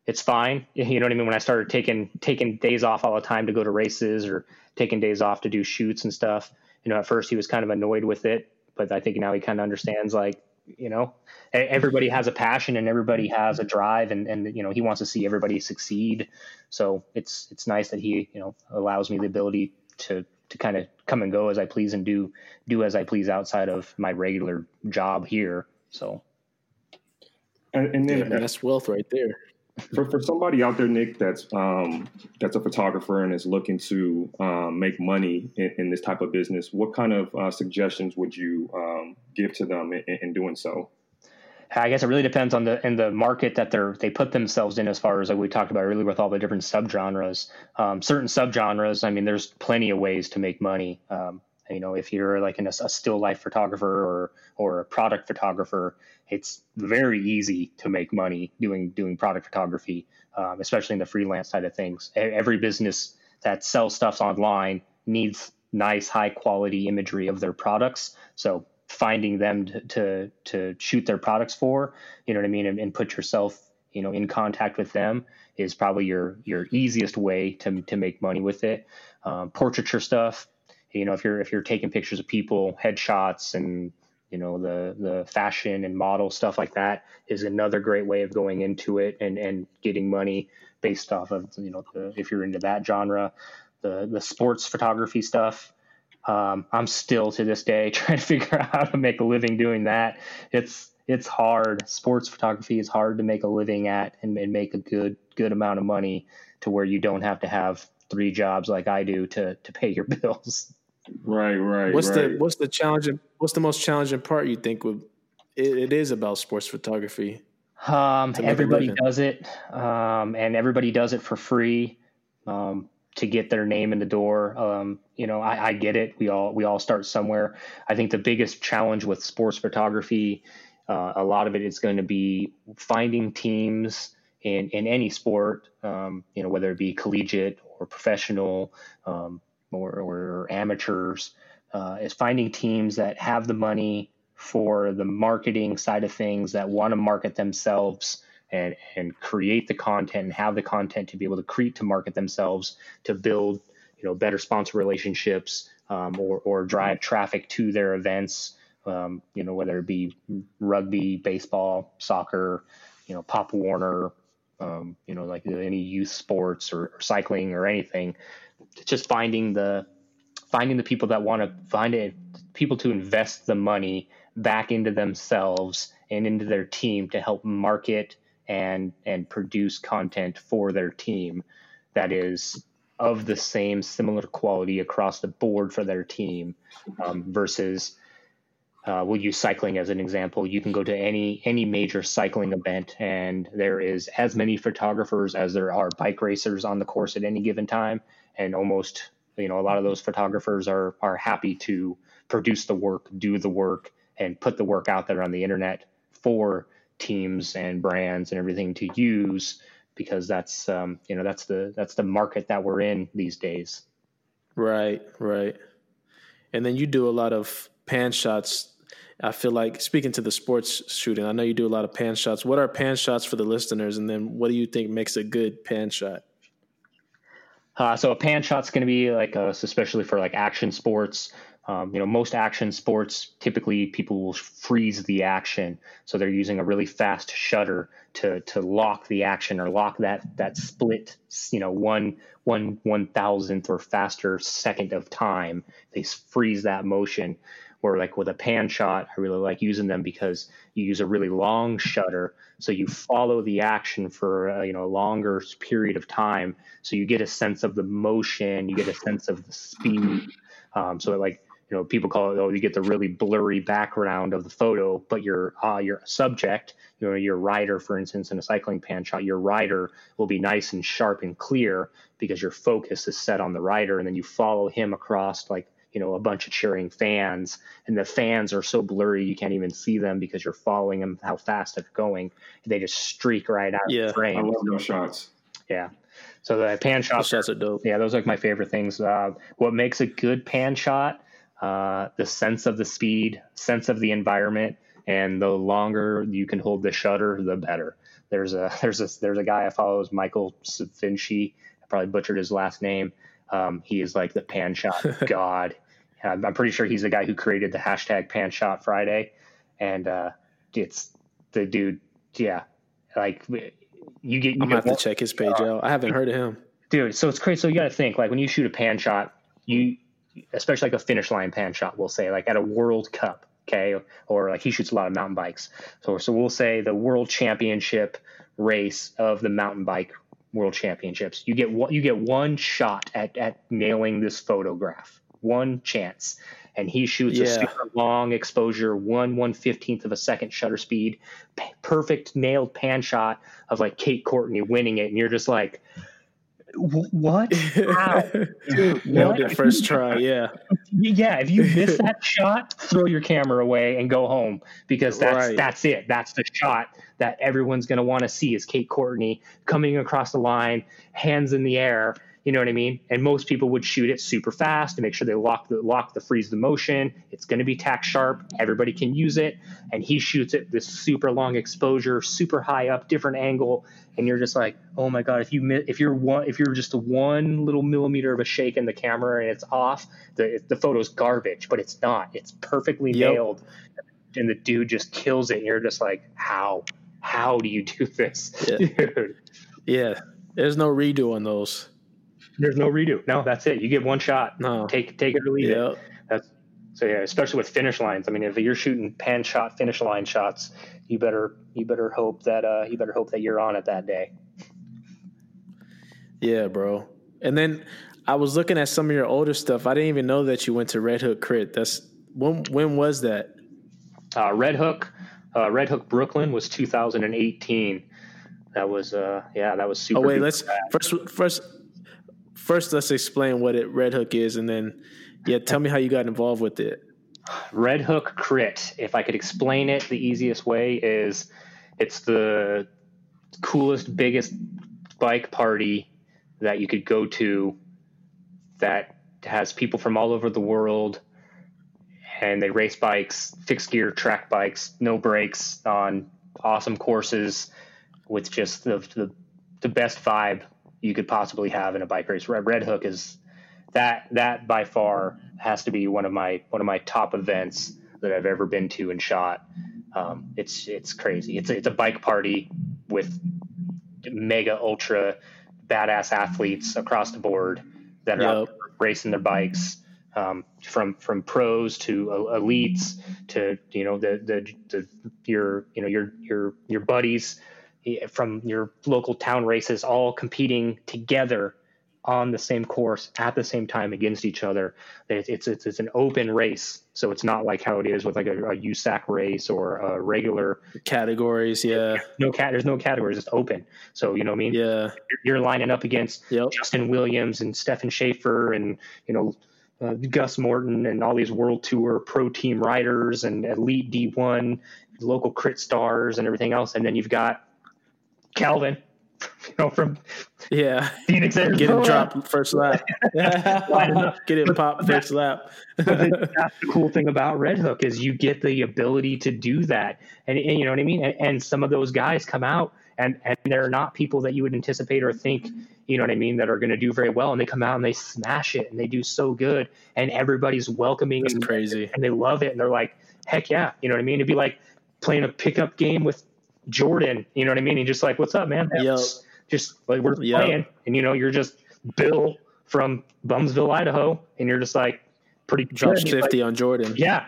it's fine. You know what I mean? When I started taking days off all the time to go to races or taking days off to do shoots and stuff, you know, at first he was kind of annoyed with it, but I think now he kind of understands, like, you know, everybody has a passion and everybody has a drive, and you know, he wants to see everybody succeed. So it's nice that he, you know, allows me the ability to kind of come and go as I please and do as I please outside of my regular job here. So, and then that's wealth right there. For somebody out there, Nick, that's a photographer and is looking to make money in this type of business, what kind of suggestions would you give to them in doing so? I guess it really depends on the market that they put themselves in, as far as, like we talked about earlier, with all the different subgenres. Certain subgenres, I mean, there's plenty of ways to make money. You know, if you're like a still life photographer or a product photographer, it's very easy to make money doing product photography, especially in the freelance side of things. Every business that sells stuff online needs nice, high quality imagery of their products. So finding them to shoot their products for, you know what I mean, and put yourself, you know, in contact with them is probably your easiest way to make money with it. Portraiture stuff, you know, if you're taking pictures of people, headshots, and you know, the fashion and model stuff like that is another great way of going into it and getting money based off of, you know, if you're into that genre. The sports photography stuff, I'm still to this day trying to figure out how to make a living doing that. It's hard. Sports photography is hard to make a living at and make a good amount of money to where you don't have to have three jobs like I do to pay your bills. Right. What's the most challenging part you think it is about sports photography? Everybody does it, and everybody does it for free, to get their name in the door. You know, I get it. We all start somewhere. I think the biggest challenge with sports photography, a lot of it is going to be finding teams in any sport, you know, whether it be collegiate or professional, or amateurs, is finding teams that have the money for the marketing side of things, that want to market themselves and create the content and have the content to be able to market themselves, to build, you know, better sponsor relationships, or drive traffic to their events, you know, whether it be rugby, baseball, soccer, you know, Pop Warner, you know, like any youth sports or cycling or anything. It's just finding the people that want to find it, people to invest the money back into themselves and into their team to help market and produce content for their team that is of the same similar quality across the board for their team, versus, we'll use cycling as an example. You can go to any major cycling event and there is as many photographers as there are bike racers on the course at any given time. And almost, you know, a lot of those photographers are happy to produce the work, do the work, and put the work out there on the internet for teams and brands and everything to use, because that's, you know, that's the market that we're in these days. Right. And then you do a lot of pan shots. I feel like, speaking to the sports shooting, I know you do a lot of pan shots. What are pan shots for the listeners? And then what do you think makes a good pan shot? So a pan shot's going to be like, especially for like action sports. You know, most action sports, typically people will freeze the action. So they're using a really fast shutter to lock the action, or lock that split, you know, one thousandth or faster second of time. They freeze that motion. Where like with a pan shot, I really like using them because you use a really long shutter. So you follow the action for you know, a longer period of time. So you get a sense of the motion, you get a sense of the speed. So it, like, you know, people call it, oh, you get the really blurry background of the photo, but your subject, you know, your rider, for instance, in a cycling pan shot, your rider will be nice and sharp and clear because your focus is set on the rider. And then you follow him across, like, you know, a bunch of cheering fans, and the fans are so blurry you can't even see them because you're following them, how fast they're going. They just streak right out of the frame. Yeah, I love those shots. Yeah. So the pan shots are dope. Yeah, those are like my favorite things. What makes a good pan shot? The sense of the speed, sense of the environment, and the longer you can hold the shutter, the better. There's a guy I follow, is Michael Vinci. I probably butchered his last name. He is like the pan shot god. I'm pretty sure he's the guy who created the hashtag Pan Shot Friday, and it's the dude. Yeah, like. I'm gonna have to check his page out. I haven't heard of him, dude. So it's crazy. So you got to think, like, when you shoot a pan shot, you, especially like a finish line pan shot, we'll say, like at a World Cup, okay, or like he shoots a lot of mountain bikes. So we'll say the World Championship race of the mountain bike World Championships. You get one shot at nailing this photograph, one chance, and he shoots a super long exposure, 1/115th of a second shutter speed, perfect nailed pan shot of like Kate Courtney winning it, and you're just like, What? Wow. Dude, nailed it first try, yeah. Yeah, if you miss that shot, throw your camera away and go home, because that's it. That's the shot that everyone's going to want to see, is Kate Courtney coming across the line, hands in the air, you know what I mean? And most people would shoot it super fast to make sure they lock the freeze the motion. It's going to be tack sharp. Everybody can use it. And he shoots it this super long exposure, super high up, different angle. And you're just like, oh my God, if you're just one little millimeter of a shake in the camera and it's off, the photo's garbage, but it's not. It's perfectly nailed. And the dude just kills it. And you're just like, how do you do this? Yeah. Dude. Yeah. There's no redo on those. There's no redo. No, that's it. You give one shot. No. Take it or leave it. So, especially with finish lines. I mean, if you're shooting pan shot, finish line shots, you better hope that you're on it that day. Yeah, bro. And then I was looking at some of your older stuff. I didn't even know that you went to Red Hook Crit. That's when was that? Red Hook Brooklyn was 2018. That was super. Oh wait, let's First, let's explain what Red Hook is, and then, tell me how you got involved with it. Red Hook Crit, if I could explain it the easiest way, is it's the coolest, biggest bike party that you could go to that has people from all over the world, and they race bikes, fixed gear, track bikes, no brakes, on awesome courses with just the best vibe you could possibly have in a bike race. Red Hook is that by far has to be one of my top events that I've ever been to and shot. It's crazy. It's a bike party with mega ultra badass athletes across the board that are out racing their bikes, from pros to elites to, you know, your buddies from your local town races, all competing together on the same course at the same time against each other. It's an open race, so it's not like how it is with like a USAC race or a regular categories. Yeah, there's no categories. It's open, so you know what I mean. Yeah, you're lining up against Justin Williams and Stefan Schaefer and Gus Morton and all these World Tour pro team riders and elite D1 local crit stars and everything else, and then you've got Calvin, from Phoenix, getting dropped first lap, getting popped first lap. That's the cool thing about Red Hook is you get the ability to do that, and you know what I mean. And some of those guys come out, and they're not people that you would anticipate or think, you know what I mean, that are going to do very well, and they come out and they smash it, and they do so good, and everybody's welcoming. It's crazy, and they love it, and they're like, heck yeah, you know what I mean. It'd be like playing a pickup game with Jordan, you know what I mean? And just like, what's up, man? Just like, we're playing, and you're just Bill from Bumsville, Idaho, and you're just like, pretty drops 50 on Jordan. Yeah,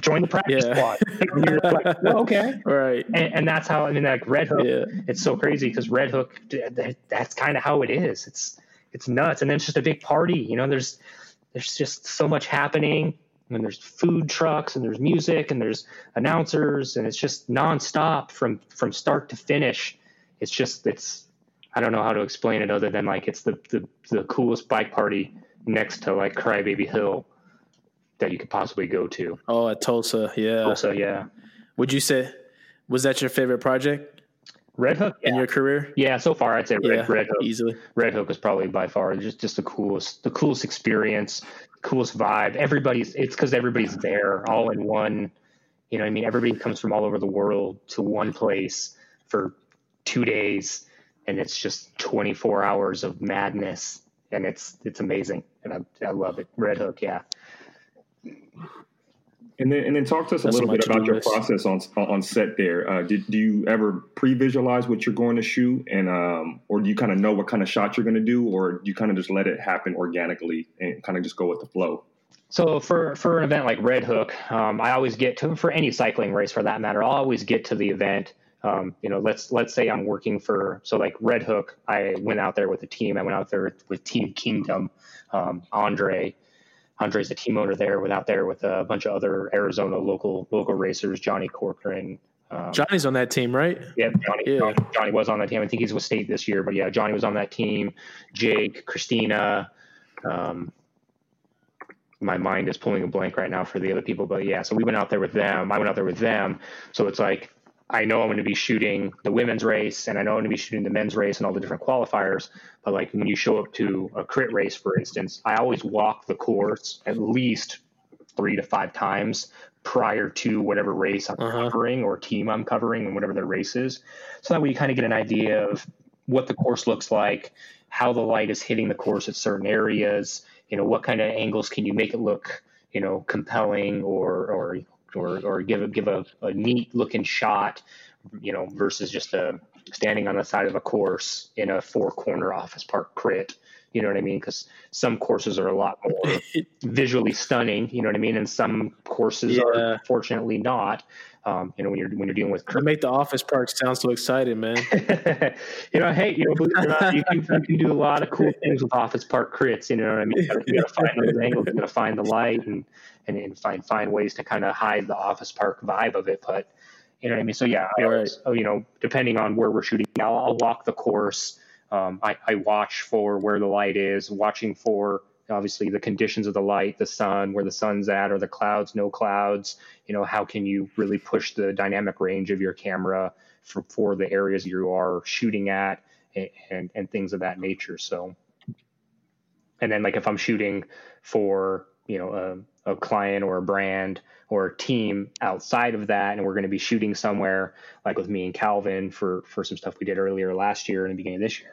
join the practice squad. And you're like, well, okay, right. And that's how Red Hook. Yeah. It's so crazy because Red Hook, that's kind of how it is. It's nuts, and then it's just a big party. You know, there's just so much happening. And there's food trucks, and there's music, and there's announcers, and it's just nonstop from start to finish. It's just, I don't know how to explain it other than like it's the coolest bike party next to like Crybaby Hill that you could possibly go to. Oh, at Tulsa, yeah. Would you say, was that your favorite project? Red Hook in your career? Yeah, so far I'd say Red Hook easily. Red Hook is probably by far just the coolest experience, coolest vibe. It's because everybody's there all in one. You know what I mean? Everybody comes from all over the world to one place for 2 days, and it's just 24 hours of madness, and it's amazing, and I love it. Red Hook, yeah. And then talk to us a little bit about your process on set there. Do you ever pre-visualize what you're going to shoot, and or do you kind of know what kind of shot you're going to do, or do you kind of just let it happen organically and kind of just go with the flow? So for an event like Red Hook, I always for any cycling race for that matter, I'll always get to the event. Let's say I'm working like Red Hook, I went out there with a team. I went out there with Team Kingdom, Andre. Andre's the team owner there. Went out there with a bunch of other Arizona local racers, Johnny Corcoran, Johnny's on that team, right? Yeah, Johnny was on that team. I think he's with State this year, but yeah, Johnny was on that team. Jake, Christina. My mind is pulling a blank right now for the other people, but yeah, so we went out there with them. I went out there with them. So it's like, I know I'm going to be shooting the women's race, and I know I'm going to be shooting the men's race and all the different qualifiers. But like when you show up to a crit race, for instance, I always walk the course at least 3 to 5 times prior to whatever race I'm covering or team I'm covering and whatever the race is. So that way you kind of get an idea of what the course looks like, how the light is hitting the course at certain areas, you know, what kind of angles can you make it look, you know, compelling or give a neat looking shot, you know, versus just standing on the side of a course in a 4-corner office park crit. You know what I mean? Because some courses are a lot more visually stunning, you know what I mean? And some courses are unfortunately not, you know, when you're dealing with crit. Make the office park sound so exciting, man. You know, hey, you know, believe it or not, you can do a lot of cool things with office park crits, you know what I mean? You gotta find those angles, you gotta find the light and find ways to kind of hide the office park vibe of it. But you know what I mean? So yeah, I always, you know, depending on where we're shooting now, I'll walk the course. I watch for where the light is, watching for obviously the conditions of the light, the sun, where the sun's at, or the clouds, no clouds, you know, how can you really push the dynamic range of your camera for the areas you are shooting at and things of that nature. So, and then like if I'm shooting for, you know, a client or a brand or a team outside of that, and we're going to be shooting somewhere, like with me and Calvin for some stuff we did earlier last year and the beginning of this year.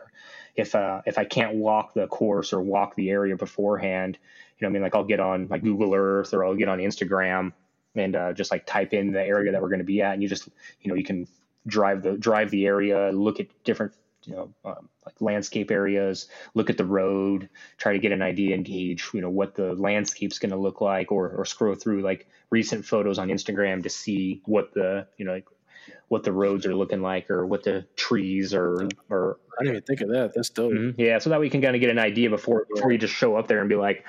If I can't walk the course or walk the area beforehand, you know what I mean? Like I'll get on my Google Earth or I'll get on Instagram and just like type in the area that we're going to be at, and you just, you know, you can drive the area, look at different, you know, like landscape areas, look at the road, try to get an idea and gauge, you know, what the landscape's going to look like, or scroll through like recent photos on Instagram to see what the, you know, like what the roads are looking like, or what the trees are, or I didn't even think of that. That's dope. Mm-hmm. Yeah. So that way you can kind of get an idea before you just show up there and be like,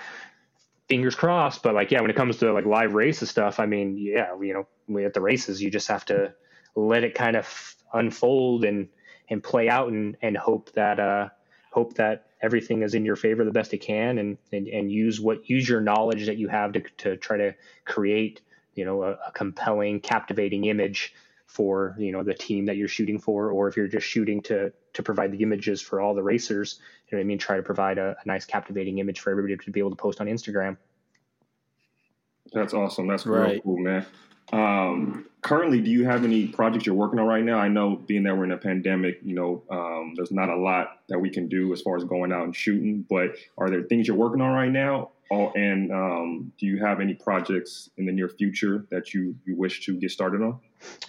fingers crossed. But like, yeah, when it comes to like live races stuff, I mean, yeah, you know, at the races, you just have to let it kind of unfold and play out and hope that everything is in your favor the best it can, and use your knowledge that you have to try to create, you know, a compelling, captivating image for, you know, the team that you're shooting for, or if you're just shooting to provide the images for all the racers, you know what I mean, try to provide a nice captivating image for everybody to be able to post on Instagram. That's awesome. That's real cool, man. Currently, do you have any projects you're working on right now? I know, being that we're in a pandemic, you know, there's not a lot that we can do as far as going out and shooting, but are there things you're working on right now? And do you have any projects in the near future that you wish to get started on?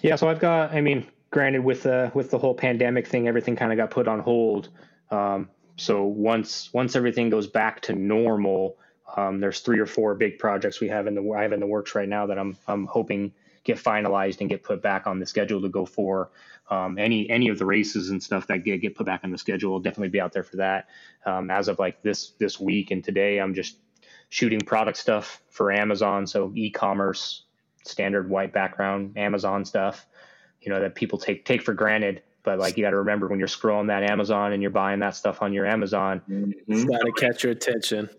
Yeah, so I've got, I mean, granted, with the whole pandemic thing, everything kind of got put on hold. So once everything goes back to normal, there's 3 or 4 big projects I have in the works right now that I'm hoping get finalized and get put back on the schedule to go for. Any of the races and stuff that get put back on the schedule, I'll definitely be out there for that. As of like this week and today, I'm just shooting product stuff for Amazon. So e-commerce, standard white background, Amazon stuff, you know, that people take for granted. But like, you got to remember when you're scrolling that Amazon and you're buying that stuff on your Amazon, it's got to catch your attention.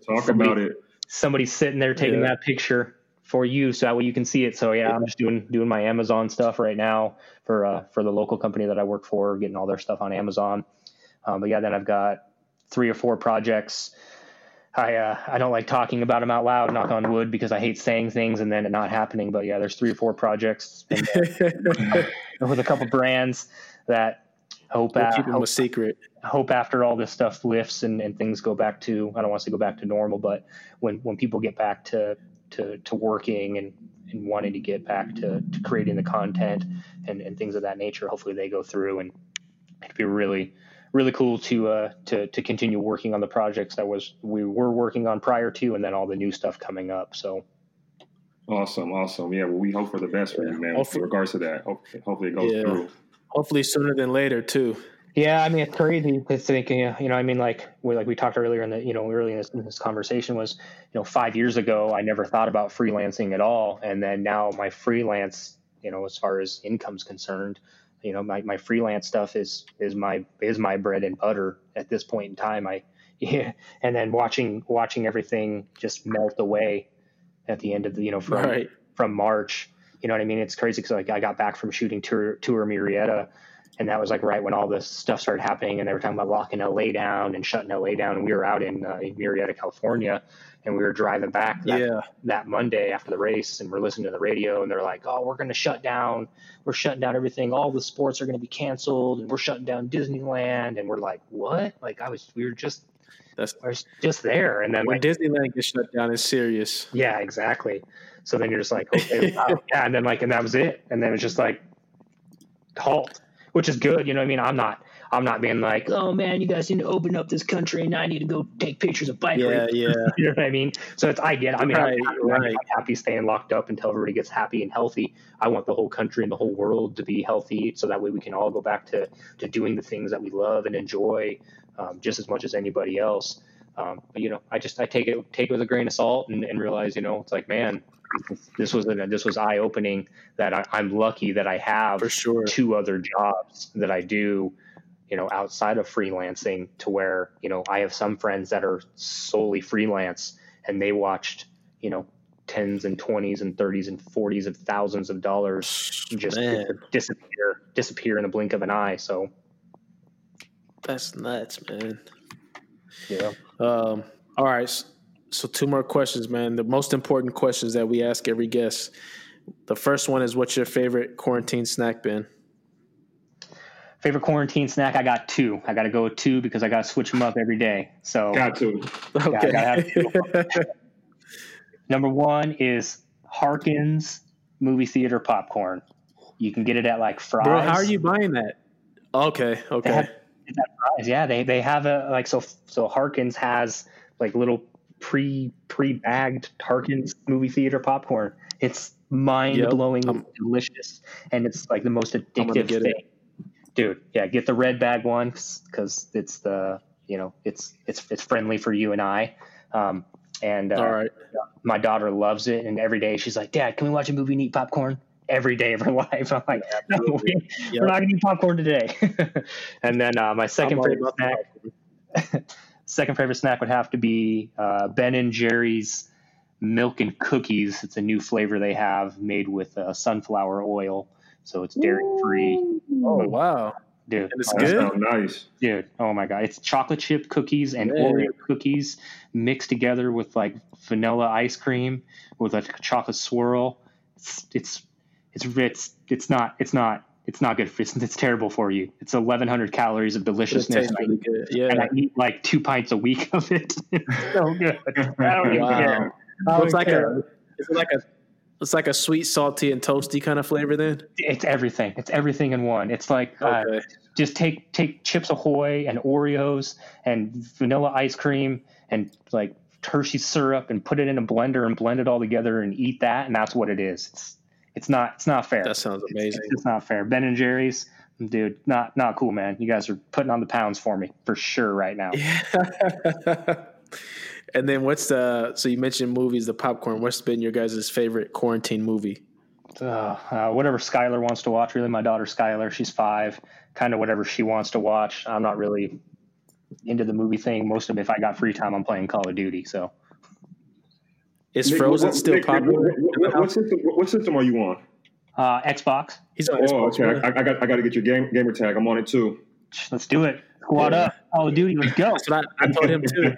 Somebody's sitting there taking that picture for you, so that way you can see it. So yeah, I'm just doing my Amazon stuff right now for the local company that I work for, getting all their stuff on Amazon. But yeah, then I've got 3 or 4 projects. I don't like talking about them out loud, knock on wood, because I hate saying things and then it not happening. But yeah, there's 3 or 4 projects with a couple brands that hope after all this stuff lifts and things go back to, I don't want to say go back to normal, but when people get back to working and wanting to get back to creating the content and things of that nature, hopefully they go through, and it'd be really, really cool to continue working on the projects that we were working on prior to, and then all the new stuff coming up. So awesome. Yeah, well, we hope for the best for you, man. Hopefully, in regards to that, hopefully it goes through. Hopefully sooner than later too. Yeah, I mean, it's crazy. It's thinking, you know, I mean, like we talked earlier in the, you know, early in this conversation was, you know, 5 years ago, I never thought about freelancing at all, and then now my freelance you know, as far as income's concerned. You know, my freelance stuff is my bread and butter at this point in time. And then watching everything just melt away at the end of the, you know, from March, you know what I mean? It's crazy. Cause like I got back from shooting tour Murrieta, and that was like right when all this stuff started happening, and they were talking about locking LA down and shutting LA down. And we were out in Murrieta, California, and we were driving back that Monday after the race, and we're listening to the radio, and they're like, "Oh, we're going to shut down. We're shutting down everything. All the sports are going to be canceled, and we're shutting down Disneyland." And we're like, "What?" Like we were just there. And then when Disneyland gets shut down, it's serious. Yeah, exactly. So then you're just like, okay, wow. Yeah. And then like, and that was it. And then it was just like halt, which is good. You know what I mean? I'm not being like, "Oh man, you guys need to open up this country and I need to go take pictures of bike races." Yeah. You know what I mean? So it's, I get it. I mean, I'm happy staying locked up until everybody gets happy and healthy. I want the whole country and the whole world to be healthy, so that way we can all go back to doing the things that we love and enjoy, just as much as anybody else. But you know, I take it with a grain of salt and realize, you know, it's like, man, this was eye opening that I'm lucky that I have two other jobs that I do, you know, outside of freelancing, to where, you know, I have some friends that are solely freelance, and they watched, you know, 10s and 20s and 30s and 40s of thousands of dollars just disappear in the blink of an eye. So that's nuts, man. Yeah. All right. So two more questions, man. The most important questions that we ask every guest. The first one is, what's your favorite quarantine snack been? Favorite quarantine snack? I got two. I got to go with two because I got to switch them up every day. So got two. Okay. I gotta have two. Number one is Harkins movie theater popcorn. You can get it at like Fry's. Bro, how are you buying that? Okay. Yeah, they have a like so Harkins has like little pre-bagged Harkins movie theater popcorn. It's mind-blowing delicious, and it's like the most addictive thing. Dude, yeah, get the red bag one because it's the, you know, it's friendly for you and I. All right. My daughter loves it, and every day she's like, "Dad, can we watch a movie and eat popcorn?" Every day of her life. I'm like, "No, we're not gonna eat popcorn today." And then my second favorite snack would have to be Ben and Jerry's milk and cookies. It's a new flavor they have, made with sunflower oil, so it's dairy free. Oh wow, dude, and it's good. That sounds nice, dude. Oh my god, it's chocolate chip cookies and Oreo cookies mixed together with like vanilla ice cream with a chocolate swirl. It's not good for you. It's terrible for you. It's 1,100 calories of deliciousness. Really good. Yeah. And I eat like 2 pints a week of it. It's so good. I don't even care. It's like a sweet, salty, and toasty kind of flavor then? It's everything. It's everything in one. It's like just take Chips Ahoy and Oreos and vanilla ice cream and like Hershey syrup and put it in a blender and blend it all together and eat that, and that's what it is. It's not fair. That sounds amazing. It's not fair. Ben and Jerry's, dude, not cool, man. You guys are putting on the pounds for me for sure right now. Yeah. And then so you mentioned movies, the popcorn. What's been your guys' favorite quarantine movie? Whatever Skylar wants to watch, really. My daughter Skylar, she's 5, kind of whatever she wants to watch. I'm not really into the movie thing. Most of it, if I got free time, I'm playing Call of Duty, so. Is Frozen still popular? What system are you on? Xbox. He's on Xbox. Okay. I got to get your gamer tag. I'm on it too. Let's do it. Squad up. Call of Duty. Let's go. That's what I told him too.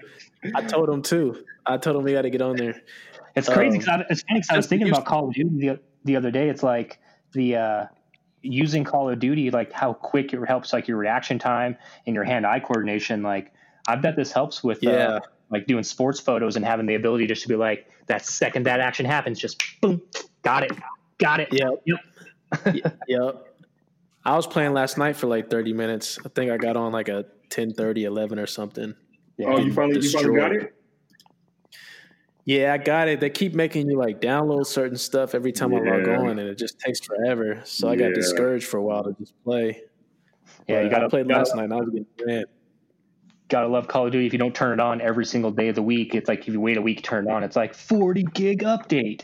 I told him we got to get on there. It's crazy. It's funny because I was thinking about Call of Duty the other day. It's like the using Call of Duty, like how quick it helps, like your reaction time and your hand-eye coordination. Like I bet this helps with like doing sports photos and having the ability just to be like, that second that action happens, just boom, got it. Yep. Yep. I was playing last night for like 30 minutes. I think I got on like a 10:30, 11 or something. Yeah, oh, you finally got it? Yeah, I got it. They keep making you like download certain stuff every time I log on, and it just takes forever. So I got discouraged for a while to just play. Yeah, but I played last night, and I was getting mad. Gotta love Call of Duty. If you don't turn it on every single day of the week, it's like if you wait a week, turn it on. It's like 40 gig update.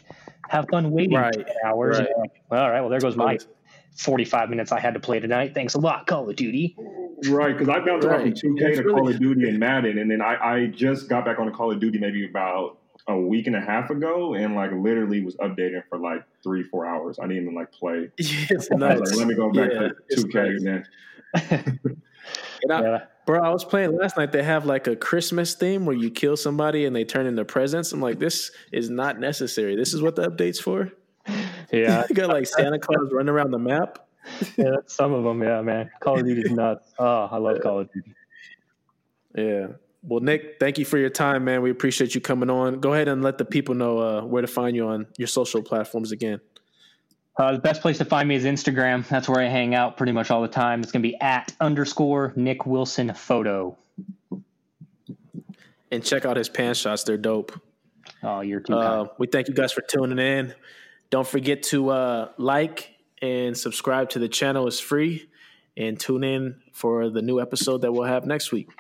have fun waiting 2 hours. Right. Like, all right, well, there goes my 45 minutes I had to play tonight. Thanks a lot, Call of Duty. Right, because I bounced around from 2K to Call of Duty and Madden, and then I just got back on Call of Duty maybe about a week and a half ago, and like literally was updating for like 3-4 hours. I didn't even like play. It's nuts. Like, let me go back to 2K again. Bro, I was playing last night. They have like a Christmas theme where you kill somebody and they turn into presents. I'm like, this is not necessary. This is what the update's for. Yeah, you got like Santa Claus running around the map. Yeah, that's some of them. Yeah, man, Call of Duty's nuts. Oh, I love Call of Duty. Yeah. Well, Nick, thank you for your time, man. We appreciate you coming on. Go ahead and let the people know where to find you on your social platforms again. The best place to find me is Instagram. That's where I hang out pretty much all the time. It's going to be @_NickWilsonPhoto. And check out his pan shots. They're dope. Oh, you're too kind. We thank you guys for tuning in. Don't forget to like and subscribe to the channel. It's free. And tune in for the new episode that we'll have next week.